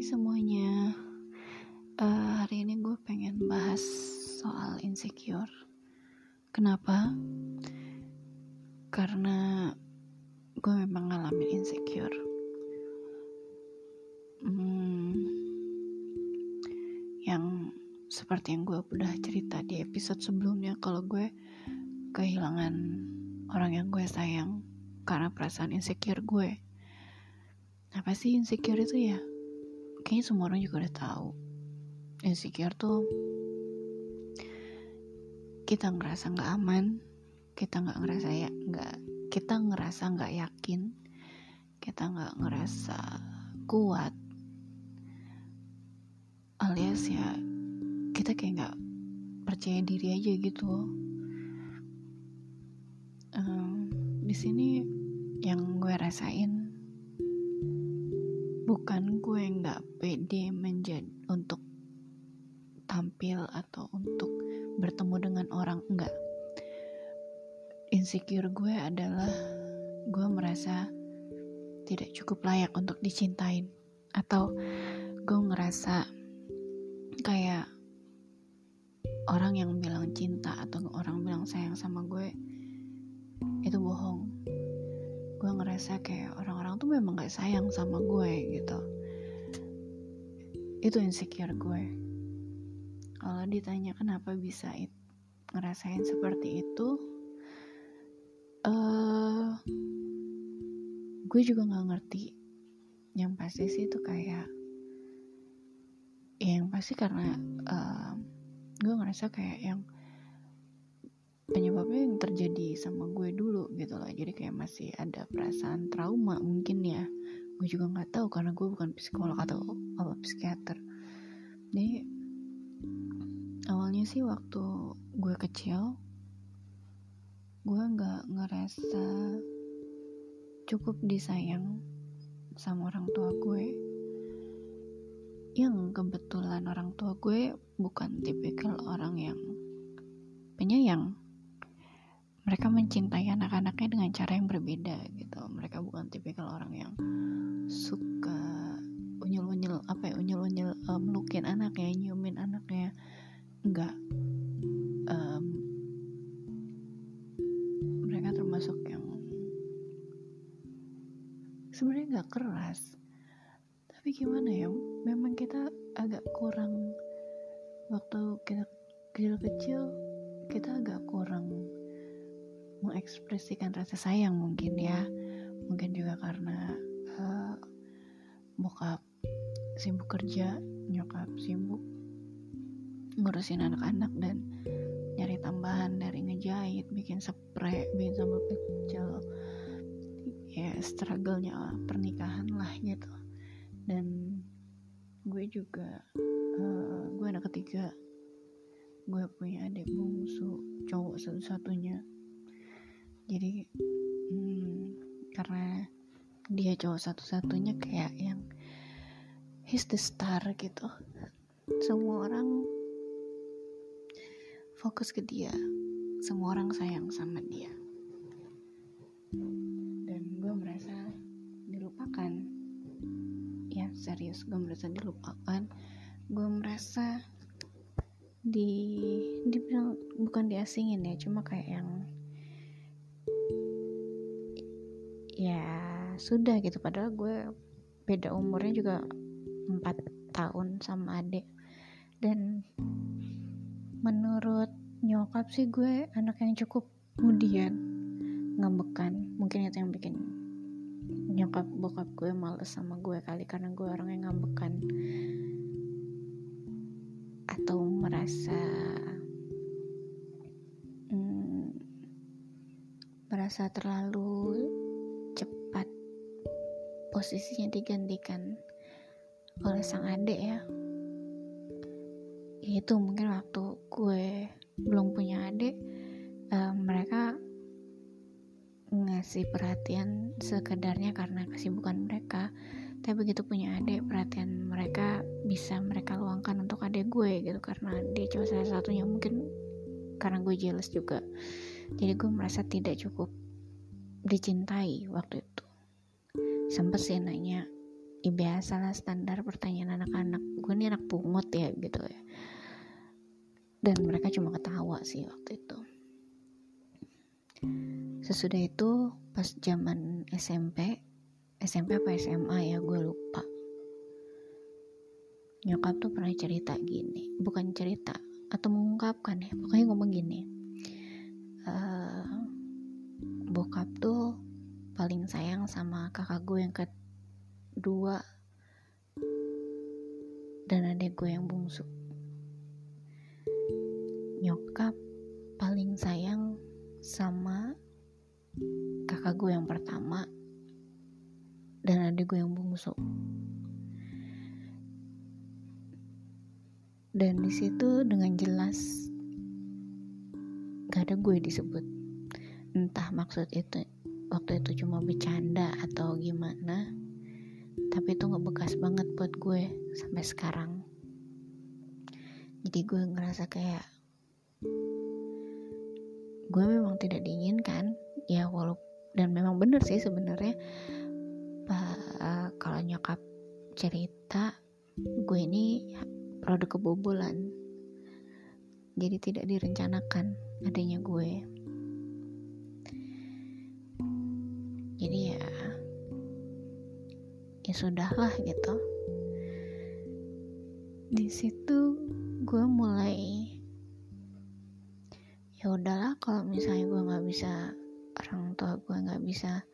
Hai semuanya, hari ini gue pengen bahas soal insecure. Kenapa? Karena gue memang ngalamin insecure. Yang seperti yang gue udah cerita di episode sebelumnya, kalau gue kehilangan orang yang gue sayang karena perasaan insecure gue. Apa sih insecure itu ya? Kayaknya semua orang juga udah tahu. Insecure tuh kita ngerasa nggak aman, kita ngerasa nggak yakin, kita nggak ngerasa kuat, alias ya kita kayak nggak percaya diri aja gitu. Di sini yang gue rasain bukan gue nggak pede untuk tampil atau untuk bertemu dengan orang, enggak. Insecure gue adalah gue merasa tidak cukup layak untuk dicintain, atau gue ngerasa kayak orang yang bilang cinta atau orang bilang sayang sama gue itu bohong. Gue ngerasa kayak orang-orang tuh memang gak sayang sama gue gitu. Itu insecure gue. Kalau ditanya kenapa bisa ngerasain seperti itu, gue juga gak ngerti. Yang pasti sih itu kayak, yang pasti karena gue ngerasa kayak yang penyebabnya yang terjadi sama gue dulu gitu loh. Jadi kayak masih ada perasaan trauma mungkin ya. Gue juga gak tahu karena gue bukan psikolog atau apa, psikiater. Jadi awalnya sih waktu gue kecil, gue gak ngerasa cukup disayang sama orang tua gue. Yang kebetulan orang tua gue bukan tipikal orang yang penyayang. Mereka mencintai anak-anaknya dengan cara yang berbeda gitu. Mereka bukan tipikal orang yang suka unyil-unyil melukin anaknya, nyiumin anaknya. Enggak. Mereka termasuk yang sebenarnya enggak keras. Tapi gimana ya? Memang kita agak kurang waktu kita kecil-kecil, kita agak kurang mengekspresikan rasa sayang mungkin ya. Mungkin juga karena bokap sibuk kerja, nyokap sibuk ngurusin anak-anak dan nyari tambahan dari ngejahit, bikin spray, bikin sambal pecel, ya struggle-nya pernikahan lah gitu. Dan gue juga gue anak ketiga, gue punya adik bungsu cowok satu-satunya. Jadi karena dia cowok satu-satunya, kayak yang he's the star gitu. Semua orang fokus ke dia, semua orang sayang sama dia. Dan gue merasa dilupakan. Ya serius, gue merasa dilupakan. Gue merasa dibilang bukan diasingin ya, cuma kayak yang ya sudah gitu. Padahal gue beda umurnya juga 4 tahun sama adik. Dan menurut nyokap sih gue anak yang cukup mudian, ngambekan. Mungkin itu yang bikin nyokap bokap gue males sama gue kali, karena gue orang yang ngambekan atau merasa terlalu posisinya digantikan oleh sang adik ya. Itu mungkin waktu gue belum punya adik, mereka ngasih perhatian sekedarnya karena kesibukan mereka. Tapi begitu punya adik, perhatian mereka bisa mereka luangkan untuk adik gue gitu, karena dia cuma salah satunya. Mungkin karena gue jealous juga, jadi gue merasa tidak cukup dicintai waktu itu. Sempet sih nanya ya biasalah standar pertanyaan anak-anak, gue nih anak pungut ya gitu ya. Dan mereka cuma ketawa sih waktu itu. Sesudah itu pas zaman SMP apa SMA ya gue lupa, nyokap tuh pernah cerita gini, bukan cerita atau mengungkapkan ya, pokoknya ngomong gini, bokap tuh paling sayang sama kakak gue yang kedua dan adik gue yang bungsu. Nyokap paling sayang sama kakak gue yang pertama dan adik gue yang bungsu. Dan di situ dengan jelas gak ada gue disebut. Entah maksud itu waktu itu cuma bercanda atau gimana, tapi itu ngebekas banget buat gue sampai sekarang. Jadi gue ngerasa kayak gue memang tidak diinginkan ya, walaupun dan memang bener sih sebenarnya kalau nyokap cerita gue ini produk kebobolan, jadi tidak direncanakan adanya gue. Jadi ya sudahlah gitu. Di situ gue mulai ya udahlah, kalau misalnya gue nggak bisa, orang tua gue nggak bisa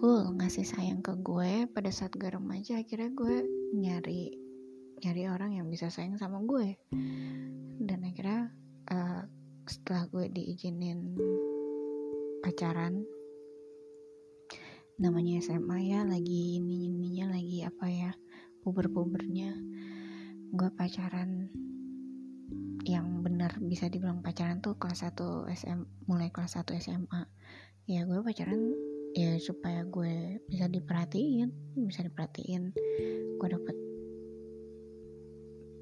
full ngasih sayang ke gue pada saat gue remaja, akhirnya gue nyari orang yang bisa sayang sama gue. Dan akhirnya setelah gue diizinin pacaran, namanya SMA ya, lagi ininya lagi apa ya, puber-pubernya, gue pacaran yang benar bisa dibilang pacaran tuh kelas 1 SMA, mulai kelas 1 SMA ya gue pacaran ya supaya gue bisa diperhatiin, gue dapet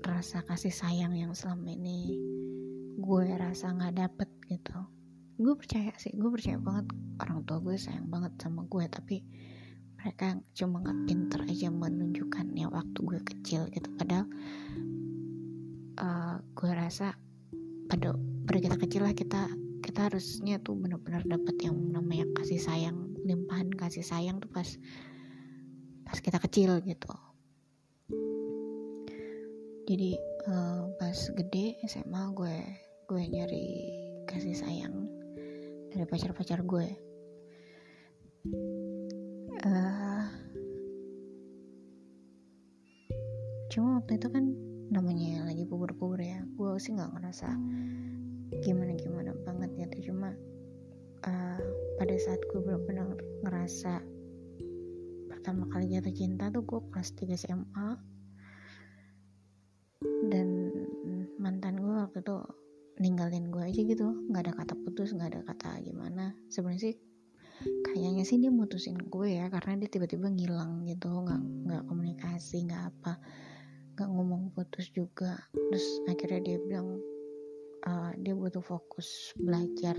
rasa kasih sayang yang selama ini gue rasa nggak dapet gitu. Gue percaya banget orang tua gue sayang banget sama gue, tapi mereka cuma nggak pinter aja menunjukkannya waktu gue kecil gitu. Padahal gue rasa pada kita kecil lah, kita harusnya tuh benar-benar dapat yang namanya kasih sayang, limpahan kasih sayang tuh pas kita kecil gitu. Jadi pas gede SMA gue nyari kasih sayang dari pacar-pacar gue. Cuma waktu itu kan namanya lagi puber-puber ya, gue sih nggak ngerasa gimana-gimana banget gitu. Cuma pada saat gue benar-benar ngerasa pertama kali jatuh cinta tuh gue kelas 3 SMA, dan mantan gue waktu itu ninggalin gue aja gitu, nggak ada kata putus, nggak ada kata gimana. Sebenarnya sih kayaknya sih dia mutusin gue ya, karena dia tiba-tiba ngilang gitu, nggak komunikasi, nggak ngomong putus juga. Terus akhirnya dia bilang dia butuh fokus belajar.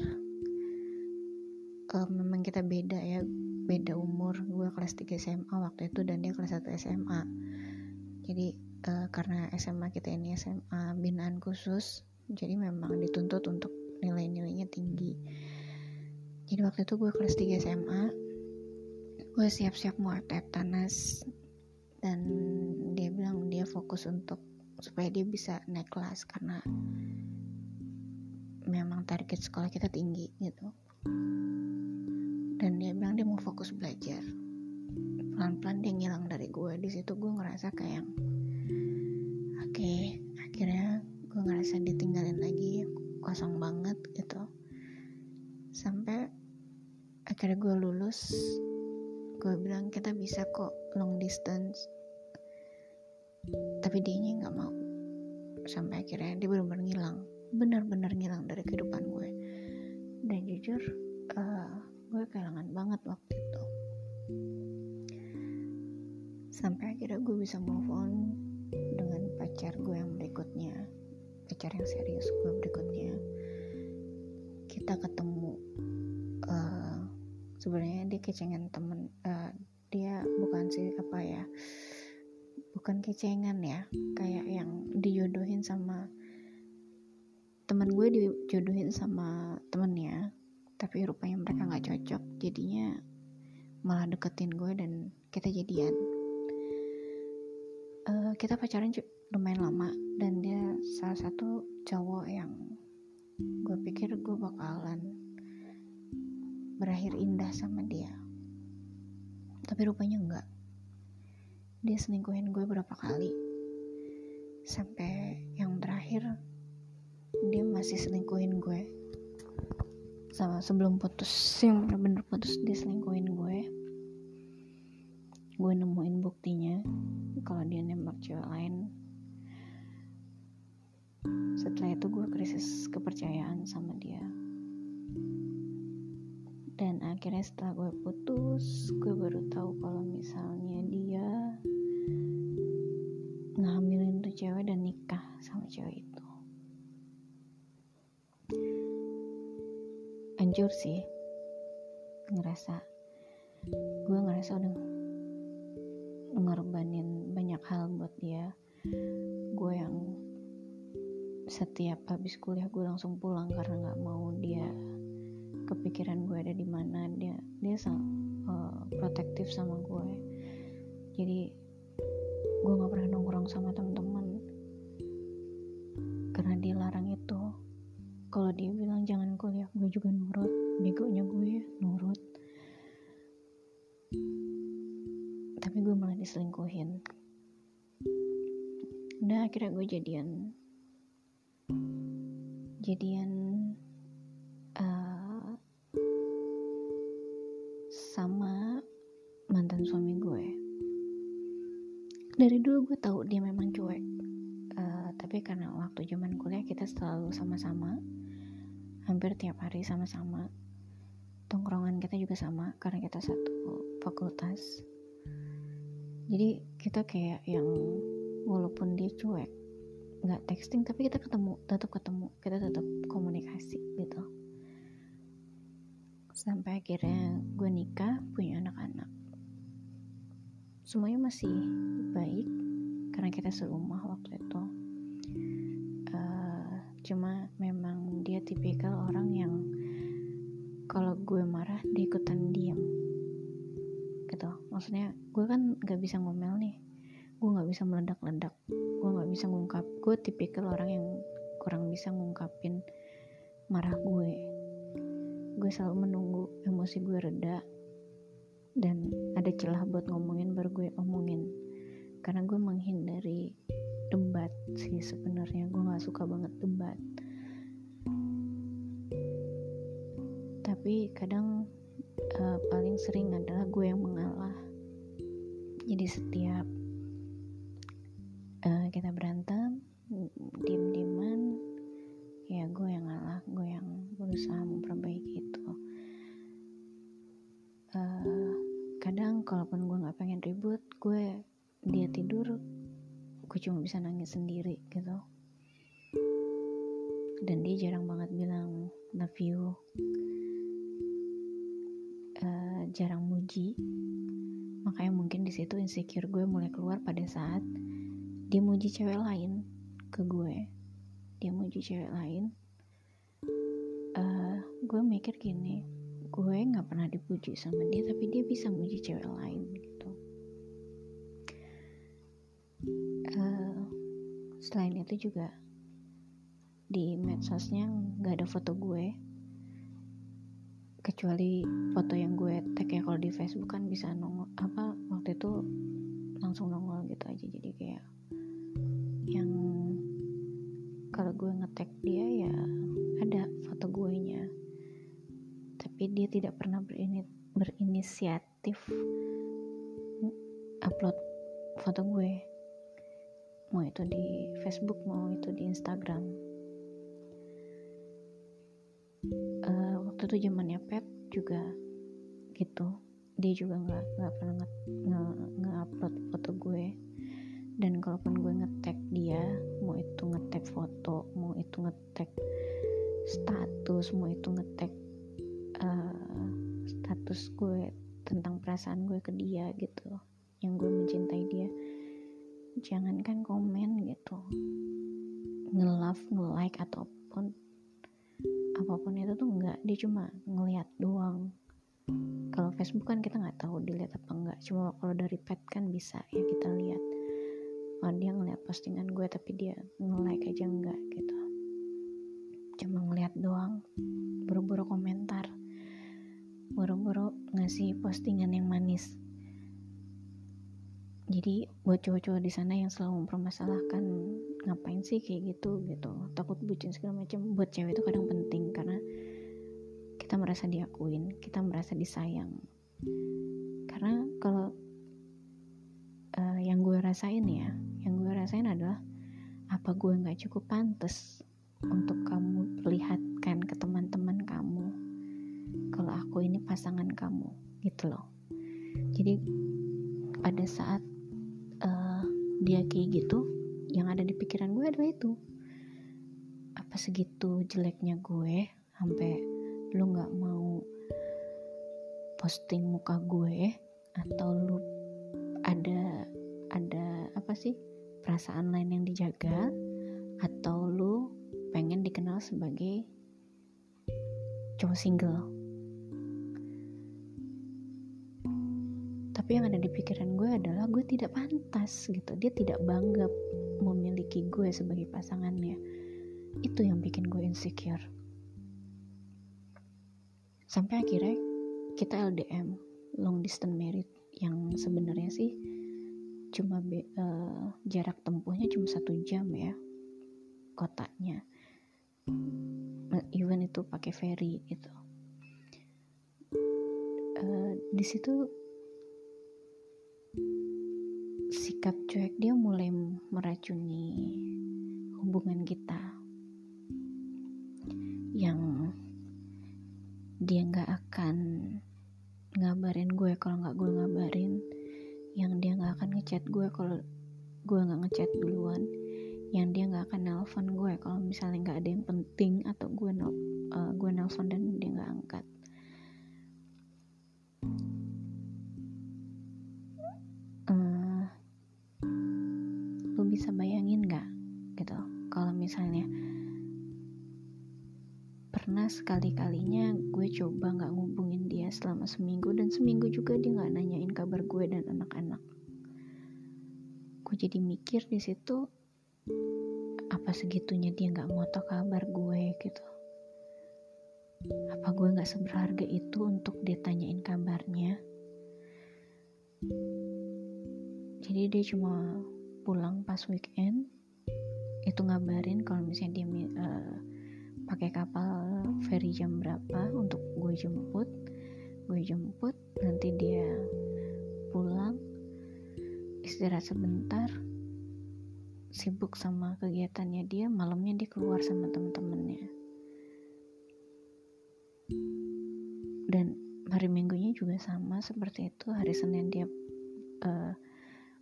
Memang kita beda ya, beda umur, gue kelas 3 SMA waktu itu dan dia kelas 1 SMA. Jadi karena SMA kita ini SMA binaan khusus, jadi memang dituntut untuk nilai-nilainya tinggi. Jadi waktu itu gue kelas 3 SMA, gue siap-siap mau TANAS, dan dia bilang dia fokus untuk supaya dia bisa naik kelas karena memang target sekolah kita tinggi gitu. Dan dia bilang dia mau fokus belajar. Pelan-pelan dia ngilang dari gue. Di situ gue ngerasa kayak oke, akhirnya gue ngerasa ditinggalin lagi, kosong banget gitu. Sampai akhirnya gue lulus, gue bilang kita bisa kok long distance, tapi dianya nggak mau. Sampai akhirnya dia benar-benar ngilang dari kehidupan gue. Dan jujur gue kehilangan banget waktu itu. Sampai akhirnya gue bisa move on dengan pacar gue yang berikutnya, pacar yang serius gue berikutnya. Kita ketemu, sebenarnya dia kecengan temen dia bukan sih apa ya, bukan kecengan ya, kayak yang dijodohin sama teman gue, dijodohin sama temennya, tapi rupanya mereka nggak cocok, jadinya malah deketin gue dan kita jadian. Kita pacaran lumayan lama dan dia salah satu cowok yang gue pikir gue bakalan berakhir indah sama dia, tapi rupanya enggak. Dia selingkuhin gue berapa kali, sampai yang terakhir dia masih selingkuhin gue. Sama sebelum putus, yang bener-bener putus, dia selingkuhin gue. Gue nemuin buktinya kalau dia nembak cewek lain. Setelah itu gue krisis kepercayaan sama dia. Dan akhirnya setelah gue putus, gue baru tahu kalau misalnya dia ngehamilin tuh cewek dan nikah sama cewek itu. Anjur sih, gue ngerasa udah ngorbanin banyak hal buat dia. Gue yang setiap habis kuliah gue langsung pulang karena nggak mau dia kepikiran gue ada di mana. Dia protektif sama gue, jadi gue nggak pernah nongkrong sama teman-teman karena dilarang itu. Kalau dia bilang jangan kuliah, gue juga nurut. Begonya gue nurut, tapi gue malah diselingkuhin. Nah akhirnya gue jadian sama mantan suami gue. Dari dulu gue tahu dia memang cuek, tapi karena waktu zaman kuliah kita selalu sama-sama, hampir tiap hari sama-sama, tongkrongan kita juga sama karena kita satu fakultas. Jadi kita kayak yang walaupun dia cuek, nggak texting, tapi kita ketemu, kita tetap komunikasi gitu. Sampai akhirnya gue nikah, punya anak-anak. Semuanya masih baik karena kita serumah waktu itu. Cuma memang dia tipikal orang yang kalau gue marah dia ikutan diam gitu. Maksudnya gue kan gak bisa ngomel nih, gue gak bisa meledak-ledak, gue gak bisa ngungkap. Gue tipikal orang yang kurang bisa ngungkapin marah gue. Gue selalu menunggu emosi gue reda dan ada celah buat ngomongin, baru gue omongin. Karena gue menghindari debat sih sebenarnya, gue nggak suka banget debat. Tapi kadang paling sering adalah gue yang mengalah. Jadi setiap kita berantem diem-dieman, ya gue yang ngalah, gue yang berusaha memperbaiki itu. Kadang kalaupun gue nggak pengen ribut, gue dia tidur, gue cuma bisa nangis sendiri gitu. Dan dia jarang banget bilang love you, jarang muji. Makanya mungkin di situ insecure gue mulai keluar pada saat dia muji cewek lain ke gue. Dia muji cewek lain, gue mikir gini, gue nggak pernah dipuji sama dia tapi dia bisa muji cewek lain gitu. Selain itu juga di medsosnya nggak ada foto gue, kecuali foto yang gue tag ya. Kalau di Facebook kan bisa nongol apa, waktu itu langsung nongol gitu aja. Jadi kayak yang kalau gue ngetag dia ya ada foto guenya, tapi dia tidak pernah berinisiatif upload foto gue, mau itu di Facebook mau itu di Instagram. Waktu itu zamannya Pep juga gitu, dia juga nggak pernah nge-upload foto gue. Dan kalaupun gue ngetag dia, mau itu ngetag foto, mau itu ngetag status, mau itu ngetag status gue tentang perasaan gue ke dia gitu, yang gue mencintai dia. Jangankan komen gitu, nge-love, nge-like ataupun apapun itu tuh enggak. Dia cuma ngelihat doang. Kalau Facebook kan kita nggak tahu dilihat apa enggak, cuma kalau dari pet kan bisa ya kita lihat. Oh, dia ngelihat postingan gue tapi dia nge-like aja enggak gitu, cuma ngelihat doang, buru-buru komentar, buru-buru ngasih postingan yang manis. Jadi buat cowok-cowok di sana yang selalu mempermasalahkan ngapain sih kayak gitu gitu, takut bucin segala macam, buat cewek itu kadang penting karena kita merasa diakuin, kita merasa disayang. Karena kalau yang gue rasain ya, yang gue rasain adalah apa gue gak cukup pantas untuk kamu perlihatkan ke teman-teman kamu kalau aku ini pasangan kamu gitu loh. Jadi pada saat dia kayak gitu, yang ada di pikiran gue adalah itu, apa segitu jeleknya gue sampai lu gak mau posting muka gue, atau lu ada apa sih perasaan lain yang dijaga, atau lu pengen dikenal sebagai cowok single. Tapi yang ada di pikiran gue adalah gue tidak pantas gitu, dia tidak bangga memiliki gue sebagai pasangannya. Itu yang bikin gue insecure. Sampai akhirnya kita LDM, long distance marriage, yang sebenarnya sih cuma jarak tempuhnya cuma 1 jam ya kotanya, even itu pakai ferry gitu. Di situ sikap cuek dia mulai meracuni hubungan kita, yang dia nggak akan ngabarin gue kalau nggak gue ngabarin, yang dia nggak akan ngechat gue kalau gue nggak ngechat duluan, yang dia nggak akan nelpon gue kalau misalnya nggak ada yang penting atau gue nelpon dan dia nggak angkat. Lu bisa bayangin nggak gitu kalau misalnya pernah sekali-kalinya gue coba nggak ngubungin dia selama seminggu, dan seminggu juga dia nggak nanyain kabar gue dan anak-anak. Gue jadi mikir di situ, apa segitunya dia nggak ngotot kabar gue gitu? Apa gue nggak seberharga itu untuk dia tanyain kabarnya? Jadi dia cuma pulang pas weekend itu ngabarin kalau misalnya dia pakai kapal feri jam berapa untuk gue jemput, nanti dia pulang istirahat sebentar, sibuk sama kegiatannya dia, malamnya dia keluar sama temen-temennya, dan hari minggunya juga sama seperti itu. Hari Senin dia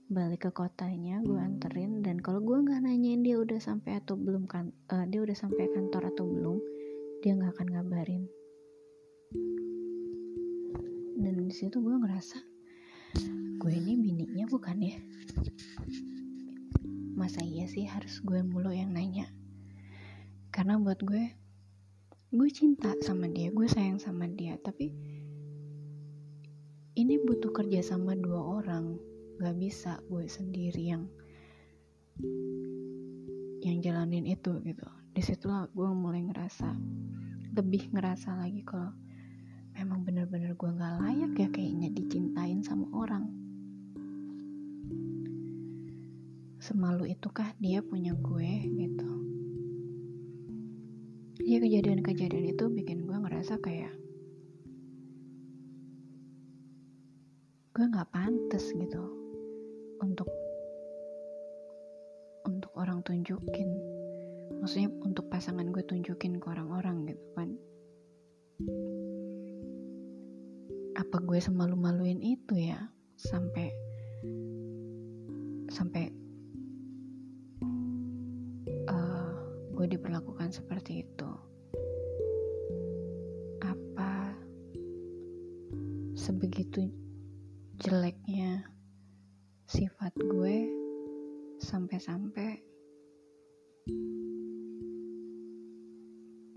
balik ke kotanya, gue anterin, dan kalau gue nggak nanyain dia udah sampai atau belum dia udah sampai kantor atau belum, dia nggak akan ngabarin. Dan di situ gue ngerasa gue ini bininya bukan ya, masa iya sih harus gue mulu yang nanya? Karena buat gue cinta sama dia, gue sayang sama dia, tapi ini butuh kerja sama 2 orang. Gak bisa gue sendiri yang jalanin itu gitu. Disitulah gue mulai lebih ngerasa lagi kalau memang bener-bener gue gak layak ya kayaknya dicintain sama orang. Semalu itukah dia punya gue gitu? Ya, kejadian-kejadian itu bikin gue ngerasa kayak gue gak pantas gitu untuk orang tunjukin, maksudnya untuk pasangan gue tunjukin ke orang-orang gitu kan. Apa gue semalu-maluin itu ya sampai gue diperlakukan seperti itu? Apa Sebegitu jeleknya sifat gue, sampai-sampai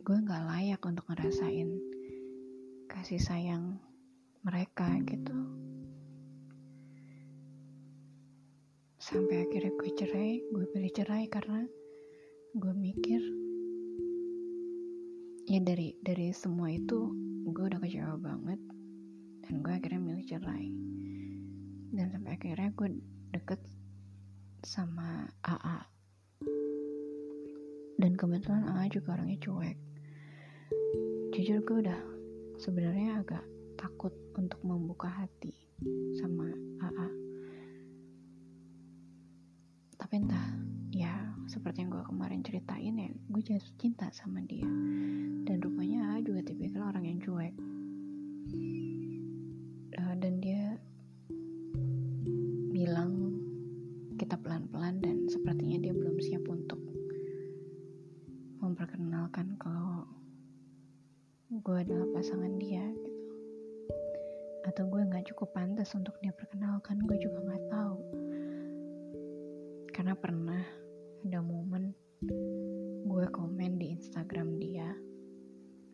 gue gak layak untuk ngerasain kasih sayang mereka gitu. Sampai akhirnya gue cerai, gue pilih cerai karena gue mikir ya dari semua itu gue udah kecewa banget, dan gue akhirnya milih cerai. Dan sampai akhirnya gue deket sama AA, dan kebetulan AA juga orangnya cuek. Jujur gue udah sebenarnya agak takut untuk membuka hati sama AA, tapi entah ya seperti yang gue kemarin ceritain ya, gue jatuh cinta sama dia. Dan rupanya AA juga tipikal orang yang cuek, dan dia bilang kita pelan-pelan, dan sepertinya dia belum siap untuk memperkenalkan kalau gue adalah pasangan dia gitu, atau gue nggak cukup pantas untuk dia perkenalkan. Gue juga nggak tahu, karena pernah ada momen gue komen di Instagram dia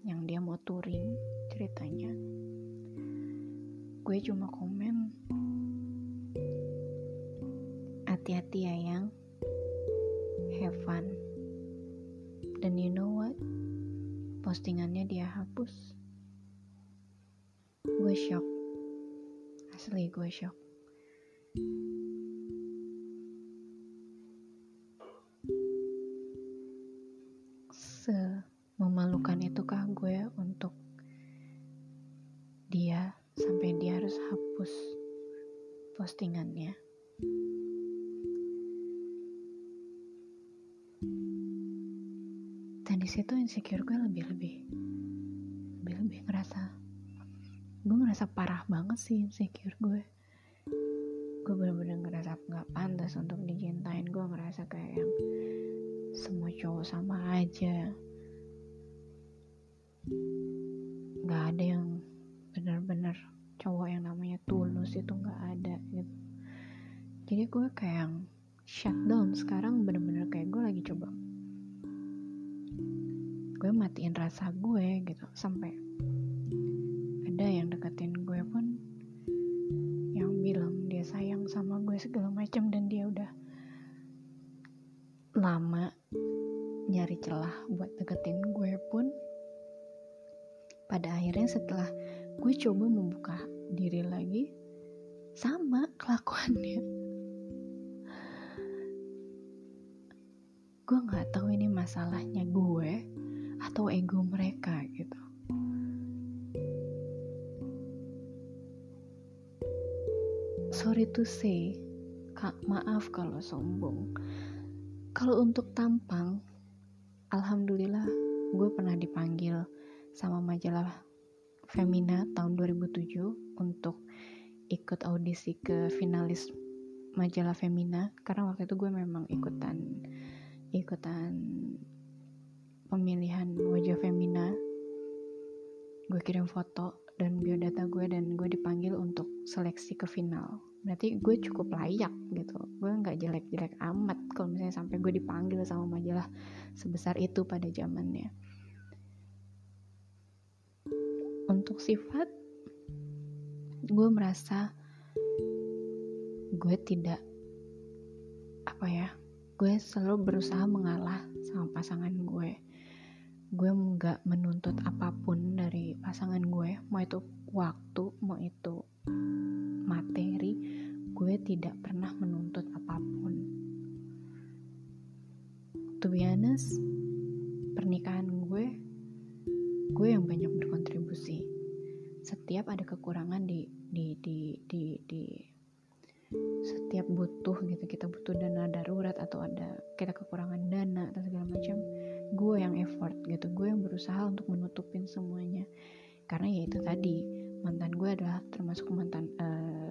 yang dia mau touring ceritanya. Gue cuma komen, "Hati-hati ya yang, have fun." Dan you know what? Postingannya dia hapus. Gue shock. Asli gue shock. Memalukan itukah gue untuk dia sampai dia harus hapus postingannya? Dan di situ insecure gue lebih ngerasa parah banget sih insecure gue. Gue bener-bener ngerasa nggak pantas untuk dicintain. Gue ngerasa kayak yang semua cowok sama aja, nggak ada yang benar-benar cowok yang namanya tulus itu nggak ada gitu. Jadi gue kayak shutdown sekarang, bener-bener kayak gue lagi coba gue matiin rasa gue gitu. Sampai ada yang deketin gue pun yang bilang dia sayang sama gue segala macam, dan dia udah lama nyari celah buat deketin gue pun, pada akhirnya setelah gue coba membuka diri lagi, sama kelakuannya. Gue nggak tahu ini masalahnya gue atau ego mereka gitu. Sorry to say, Kak, maaf kalau sombong. Kalau untuk tampang, alhamdulillah gue pernah dipanggil sama majalah Femina tahun 2007 untuk ikut audisi ke finalis majalah Femina, karena waktu itu gue memang ikutan pemilihan wajah Femina. Gue kirim foto dan biodata gue, dan gue dipanggil untuk seleksi ke final. Berarti gue cukup layak gitu. Gue gak jelek-jelek amat kalau misalnya sampai gue dipanggil sama majalah sebesar itu pada zamannya. Untuk sifat, gue merasa gue tidak gue selalu berusaha mengalah sama pasangan gue. Gue nggak menuntut apapun dari pasangan gue, mau itu waktu, mau itu materi, gue tidak pernah menuntut apapun. To be honest, pernikahan gue yang banyak berkontribusi. Setiap ada kekurangan di setiap butuh gitu, kita butuh dana darurat atau ada kita kekurangan dana atau segala macam, gue yang effort gitu, gue yang berusaha untuk menutupin semuanya. Karena ya itu tadi, mantan gue adalah termasuk mantan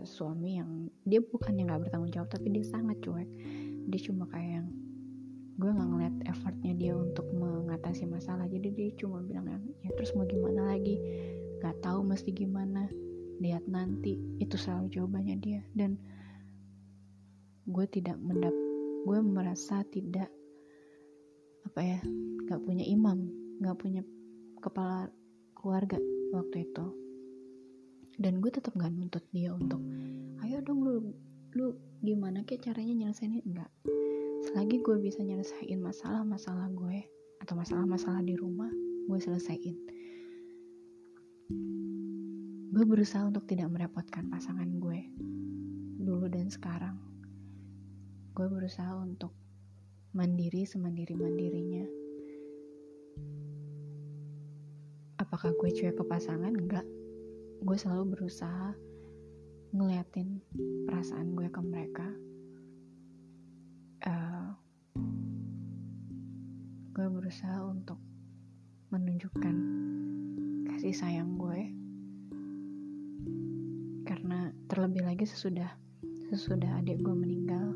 suami yang dia bukan yang gak bertanggung jawab, tapi dia sangat cuek. Dia cuma kayak yang gue gak ngeliat effortnya dia untuk mengatasi masalah, jadi dia cuma bilang ya terus mau gimana lagi, gak tahu mesti gimana. lihat nanti, itu selalu jawabannya dia. Dan gue merasa tidak nggak punya imam, nggak punya kepala keluarga waktu itu. Dan gue tetap nggak nuntut dia untuk ayo dong lu gimana kayak caranya nyelesainnya. Enggak, selagi gue bisa nyelesain masalah-masalah gue atau masalah-masalah di rumah, gue selesain. Gue berusaha untuk tidak merepotkan pasangan gue dulu dan sekarang. Gue berusaha untuk mandiri semandiri-mandirinya. Apakah gue cuek ke pasangan? Enggak. Gue selalu berusaha ngeliatin perasaan gue ke mereka. Gue berusaha untuk menunjukkan kasih sayang gue. Karena terlebih lagi sesudah adik gue meninggal,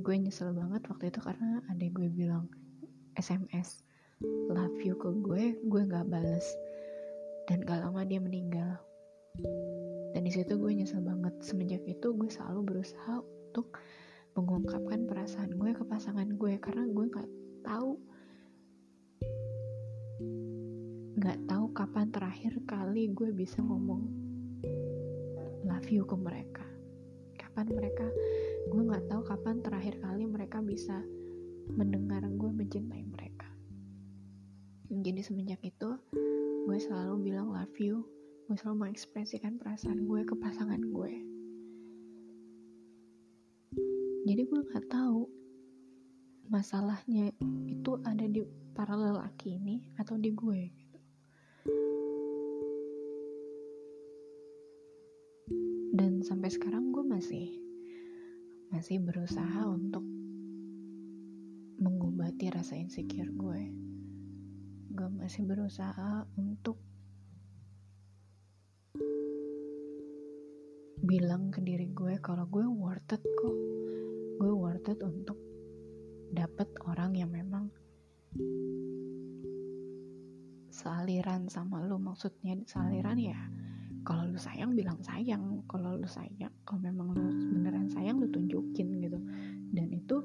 gue nyesel banget waktu itu karena adik gue bilang SMS love you ke gue nggak bales, dan gak lama dia meninggal. Dan di situ gue nyesel banget. Semenjak itu gue selalu berusaha untuk mengungkapkan perasaan gue ke pasangan gue, karena gue nggak tahu kapan terakhir kali gue bisa ngomong love you ke mereka. Gue nggak tahu kapan terakhir kali mereka bisa mendengar gue mencintai mereka. Jadi semenjak itu gue selalu bilang love you, gue selalu mengekspresikan perasaan gue ke pasangan gue. Jadi gue nggak tahu masalahnya itu ada di para lelaki ini atau di gue. Dan sampai sekarang gue masih berusaha untuk mengobati rasa insecure gue. Gue masih berusaha untuk bilang ke diri gue kalau gue worth it kok. Gue worth it untuk dapet orang yang memang sealiran sama lu. Maksudnya sealiran ya, kalau lu sayang bilang sayang, kalau memang lu beneran sayang lu tunjukin gitu. Dan itu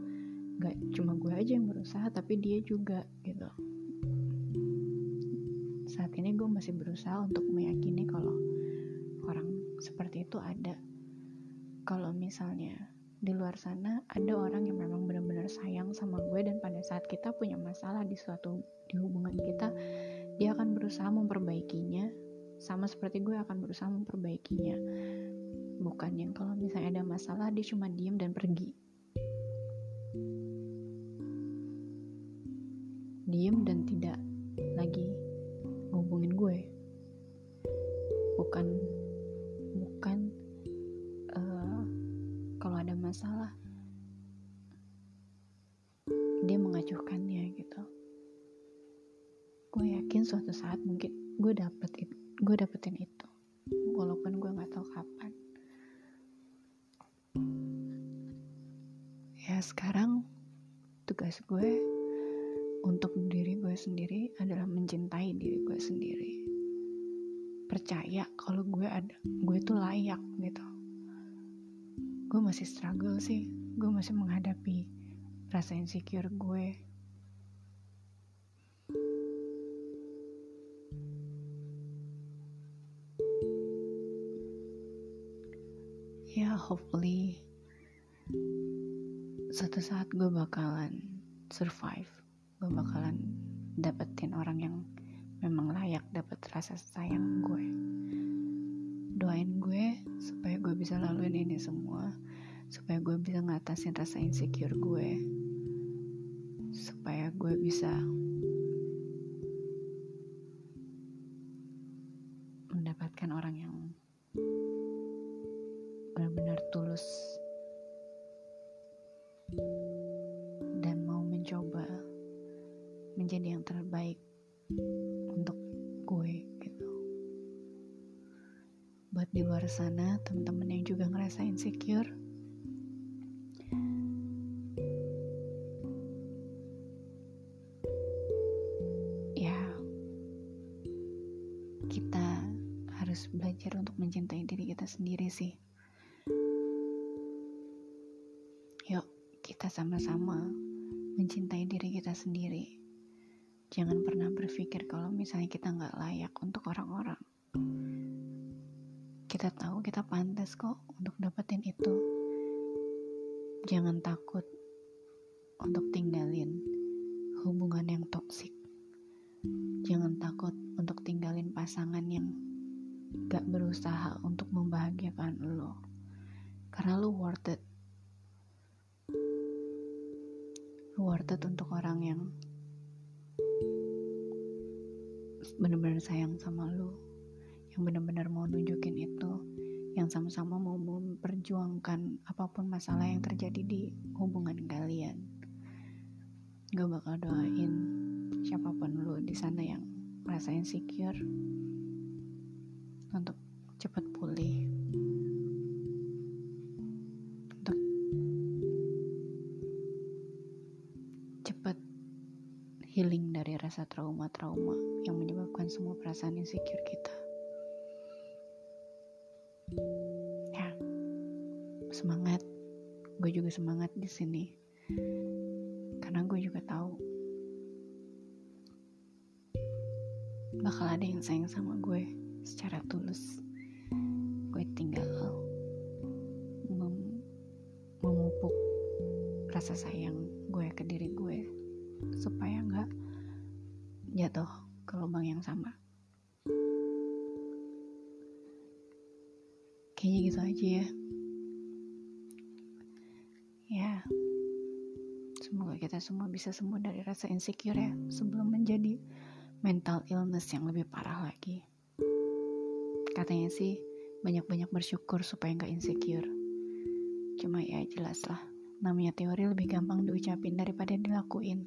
gak cuma gue aja yang berusaha, tapi dia juga gitu. Saat ini gue masih berusaha untuk meyakini kalau orang seperti itu ada. Kalau misalnya di luar sana ada orang yang memang benar-benar sayang sama gue, dan pada saat kita punya masalah di hubungan kita, dia akan berusaha memperbaikinya. Sama seperti gue akan berusaha memperbaikinya. Bukan yang kalau misalnya ada masalah dia cuma diem dan pergi. Diem dan tidak lagi ngubungin gue. Bukan kalau ada masalah dia mengacuhkannya gitu. Gue yakin suatu saat mungkin gue dapetin itu, walaupun gue nggak tahu kapan. Ya sekarang tugas gue untuk diri gue sendiri adalah mencintai diri gue sendiri, percaya kalau gue tuh layak gitu. Gue masih struggle sih, gue masih menghadapi rasa insecure gue. Ya, hopefully suatu saat gue bakalan survive. Gue bakalan dapetin orang yang memang layak dapet rasa sayang gue. Doain gue supaya gue bisa laluin ini semua, supaya gue bisa ngatasin rasa insecure gue, supaya gue bisa mendapatkan orang yang benar-benar tulus dan mau mencoba menjadi yang terbaik untuk gue gitu. Buat di luar sana teman-teman yang juga ngerasa insecure, ya harus belajar untuk mencintai diri kita sendiri sih. Yuk, kita sama-sama mencintai diri kita sendiri. Jangan pernah berpikir kalau misalnya kita gak layak untuk orang-orang. Kita tahu kita pantas kok untuk dapetin itu. Jangan takut untuk tinggalin hubungan yang toksik. Jangan takut untuk tinggalin pasangan yang gak berusaha untuk membahagiakan lo, karena lo worth it. Lo worth it untuk orang yang benar-benar sayang sama lo, yang benar-benar mau nunjukin itu, yang sama-sama mau memperjuangkan apapun masalah yang terjadi di hubungan kalian. Gue bakal doain siapapun lo di sana yang merasa insecure untuk cepat pulih, untuk cepat healing dari rasa trauma-trauma yang menyebabkan semua perasaan insecure kita. Ya, semangat. Gue juga semangat di sini, karena gue juga tahu bakal ada yang sayang sama gue secara tulus. Gue tinggal memupuk rasa sayang gue ke diri gue supaya nggak jatuh ke lubang yang sama. Kayaknya gitu aja ya. Ya, semoga kita semua bisa sembuh dari rasa insecure ya, sebelum menjadi mental illness yang lebih parah lagi. Katanya sih banyak-banyak bersyukur supaya gak insecure. Cuma ya jelas lah, namanya teori lebih gampang diucapin daripada dilakuin.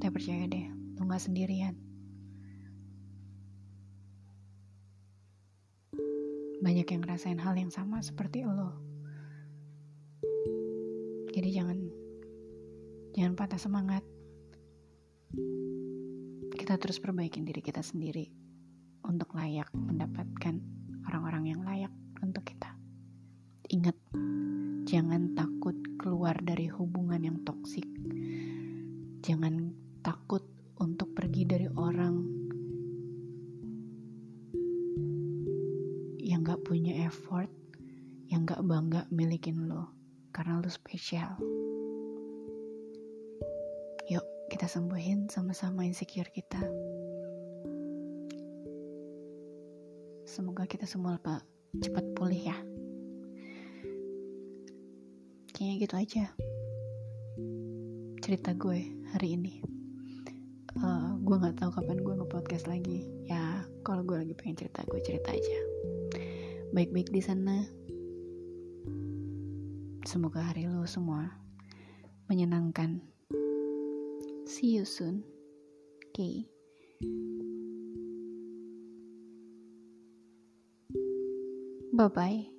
Tapi percaya deh, lo gak sendirian. Banyak yang ngerasain hal yang sama seperti lo. Jadi jangan patah semangat. Kita terus perbaikin diri kita sendiri untuk layak mendapatkan orang-orang yang layak untuk kita. Ingat, jangan takut keluar dari hubungan yang toksik. Jangan takut untuk pergi dari orang yang gak punya effort, yang gak bangga milikin lo, karena lo spesial. Yuk, kita sembuhin sama-sama insecure kita. Semoga kita semua cepat pulih ya. Kayaknya gitu aja cerita gue hari ini. Gue nggak tahu kapan gue nge-podcast lagi. Ya, kalau gue lagi pengen cerita, gue cerita aja. Baik-baik di sana. Semoga hari lo semua menyenangkan. See you soon. Okay. Bye-bye.